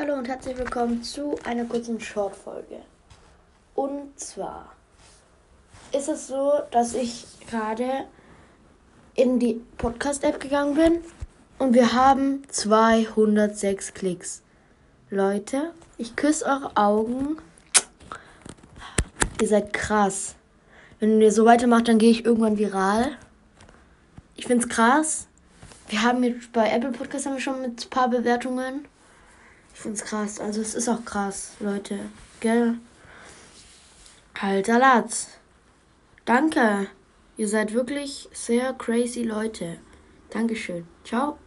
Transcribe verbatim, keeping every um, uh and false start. Hallo und herzlich willkommen zu einer kurzen Short-Folge. Und zwar ist es so, dass ich gerade in die Podcast-App gegangen bin und wir haben zweihundertsechs Klicks. Leute, ich küsse eure Augen. Ihr seid krass. Wenn ihr so weitermacht, dann gehe ich irgendwann viral. Ich find's krass. Wir haben jetzt bei Apple Podcast haben wir schon mit ein paar Bewertungen. Ich find's krass. Also es ist auch krass, Leute. Gell? Alter Latz. Danke. Ihr seid wirklich sehr crazy Leute. Dankeschön. Ciao.